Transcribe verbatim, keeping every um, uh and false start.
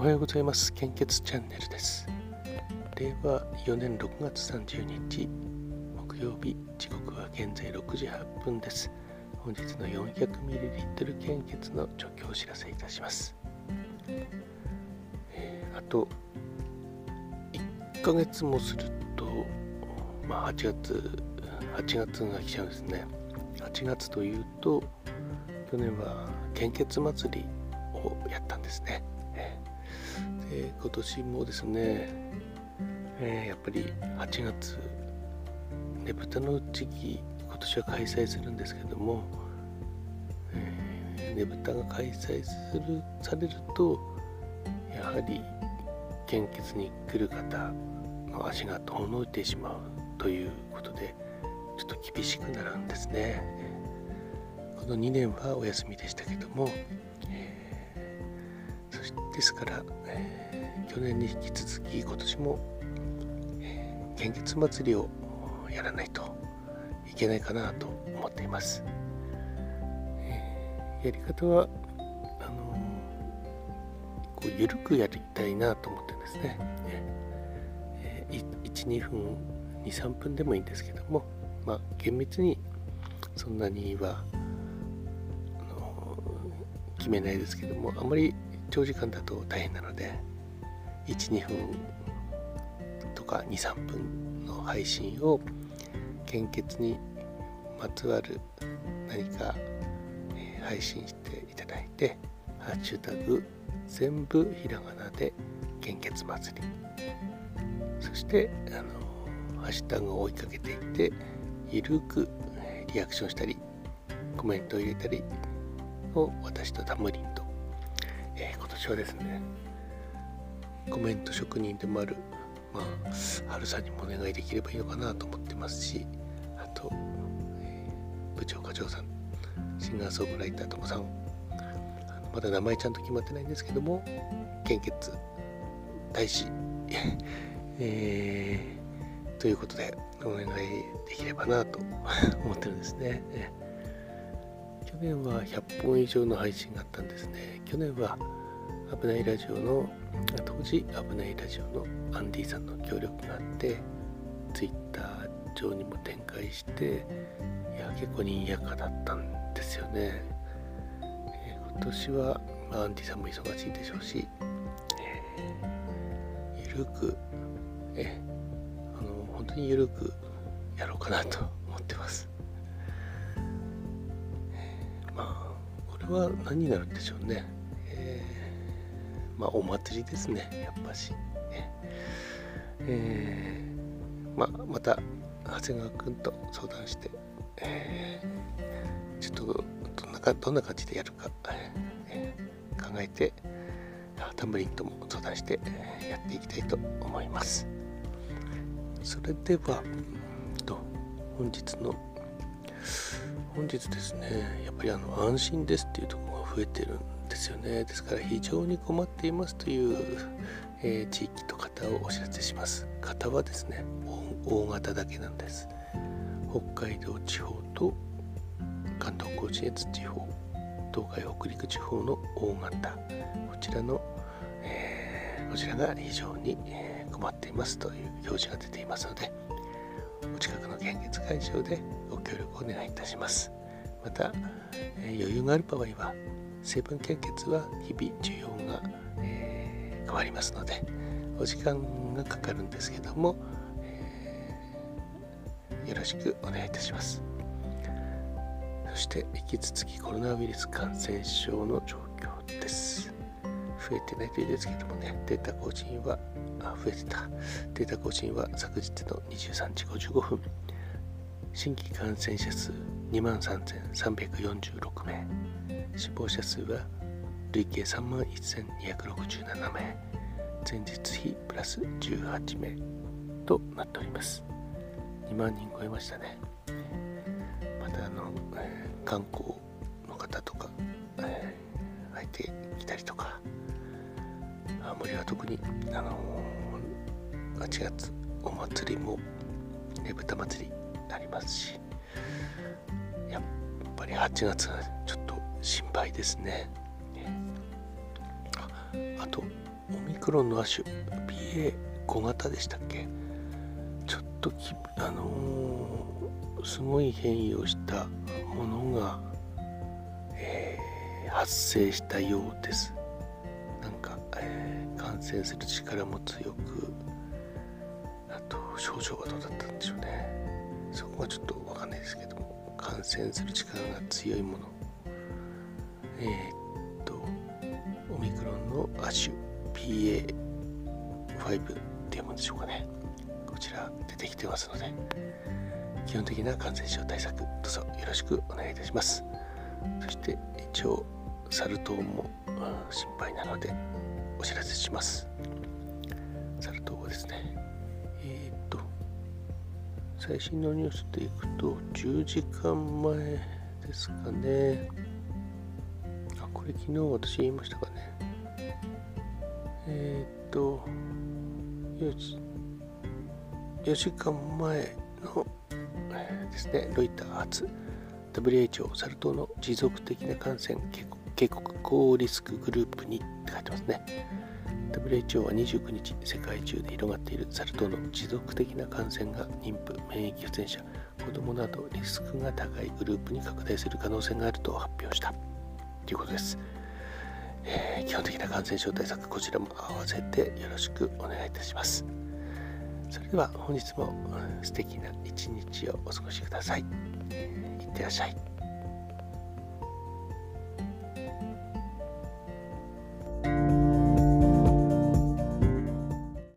おはようございます。献血チャンネルです。れいわよねんろくがつさんじゅうにち木曜日、時刻は現在ろくじはっぷんです。本日の よんひゃくミリリットル 献血の状況をお知らせいたします。えー、あといっかげつもすると、まあ、はちがつが来ちゃうんですね。はちがつというと、去年は献血祭りをやったんですね。で、今年もですね、えー、やっぱりはちがつねぶたの時期、今年は開催するんですけども、えー、ねぶたが開催するされると、やはり献血に来る方の足が遠のいてしまうということで、ちょっと厳しくなるんですね。このにねんはお休みでしたけども、ですから、えー、去年に引き続き今年も、えー、献血祭りをやらないといけないかなと思っています。えー、やり方はあのー、こう緩くやりたいなと思ってるんですね。えー、いち、にふん、に、さんぷんでもいいんですけども、まあ、厳密にそんなにはあのー、決めないですけども、あまり長時間だと大変なので、いち、にふんとかに、さんぷんの配信を献血にまつわる何か配信していただいて、ハッシュタグ全部ひらがなで献血祭り、そしてあのハッシュタグを追いかけていって、ゆるくリアクションしたりコメントを入れたりを、私とタムリンと今年はですね、コメント職人でもある、まあ、春さんにもお願いできればいいのかなと思ってますし、あと、えー、部長課長さん、シンガーソングライターともさん、あのまだ名前ちゃんと決まってないんですけども、献血大使、えー、ということでお願いできればなと思ってるんですね。去年はひゃっぽん以上の配信があったんですね。去年は危ないラジオの、当時危ないラジオのアンディさんの協力があって、ツイッター上にも展開して、いや結構にぎやかだったんですよね。えー、今年は、まあ、アンディさんも忙しいでしょうし、えー、ゆるく、えー、あの本当にゆるくやろうかなと思ってます。は何になるんでしょうね。えー、まあお祭りですね、やっぱし。えー、まあまた長谷川くんと相談して、えー、ちょっとどんなかどんな感じでやるか、えー、考えて、タムリンとも相談してやっていきたいと思います。それでは、えっと本日の本日ですね、やっぱりあの安心ですっていうところが増えてるんですよね。ですから、非常に困っていますという、えー、地域と方をお知らせします。方はですね、大型だけなんです。北海道地方と関東甲信越地方、東海北陸地方の大型、こちらの、えー、こちらが非常に困っていますという表示が出ていますので、お近くの献血会場でご協力をお願いいたします。また、えー、余裕がある場合は、成分献血は日々需要が、えー、変わりますので、お時間がかかるんですけども、えー、よろしくお願いいたします。そして引き続きコロナウイルス感染症の状況です。増えてないといいですけどもね、データ更新はあ増えてたデータ更新は昨日のにじゅうさんじごじゅうごふん、新規感染者数 にまんさんぜんさんびゃくよんじゅうろく 名、死亡者数は累計 さんまんせんにひゃくろくじゅうなな 名、前日比プラスじゅうはち名となっております。にまんにん超えましたね。またあの、えー、観光の方とか、えー、入ってきたりとか、青森は特に、あのー、はちがつお祭りもねぶた祭りありますし、やっぱりはちがつはちょっと心配ですね。あ、あとオミクロンの亜種 ピーエーご 型でしたっけ、ちょっときあのー、すごい変異をしたものが、えー、発生したようです。なんか、えー、感染する力も強く、あと症状はどうだったんでしょうね。そこはちょっとわかんないですけども、感染する力が強いもの、えー、っとオミクロンの亜種 ピーエーファイブ っていうものでしょうかね。こちら出てきてますので、基本的な感染症対策どうぞよろしくお願いいたします。そして一応サル痘も心配なのでお知らせします。サル痘はですね、えー、っと最新のニュースでいくとじゅうじかんまえですかね。あ、これ昨日私言いましたかね。えー、っとよじかんまえのですね、ロイター発 ダブリューエイチオー サル痘の持続的な感染警告高リスクグループにって書いてますね。ダブリューエイチオー はにじゅうくにち、世界中で広がっているサル痘の持続的な感染が妊婦、免疫不全者、子どもなどリスクが高いグループに拡大する可能性があると発表したということです。えー、基本的な感染症対策、こちらも合わせてよろしくお願いいたします。それでは本日も素敵な一日をお過ごしください。いってらっしゃい。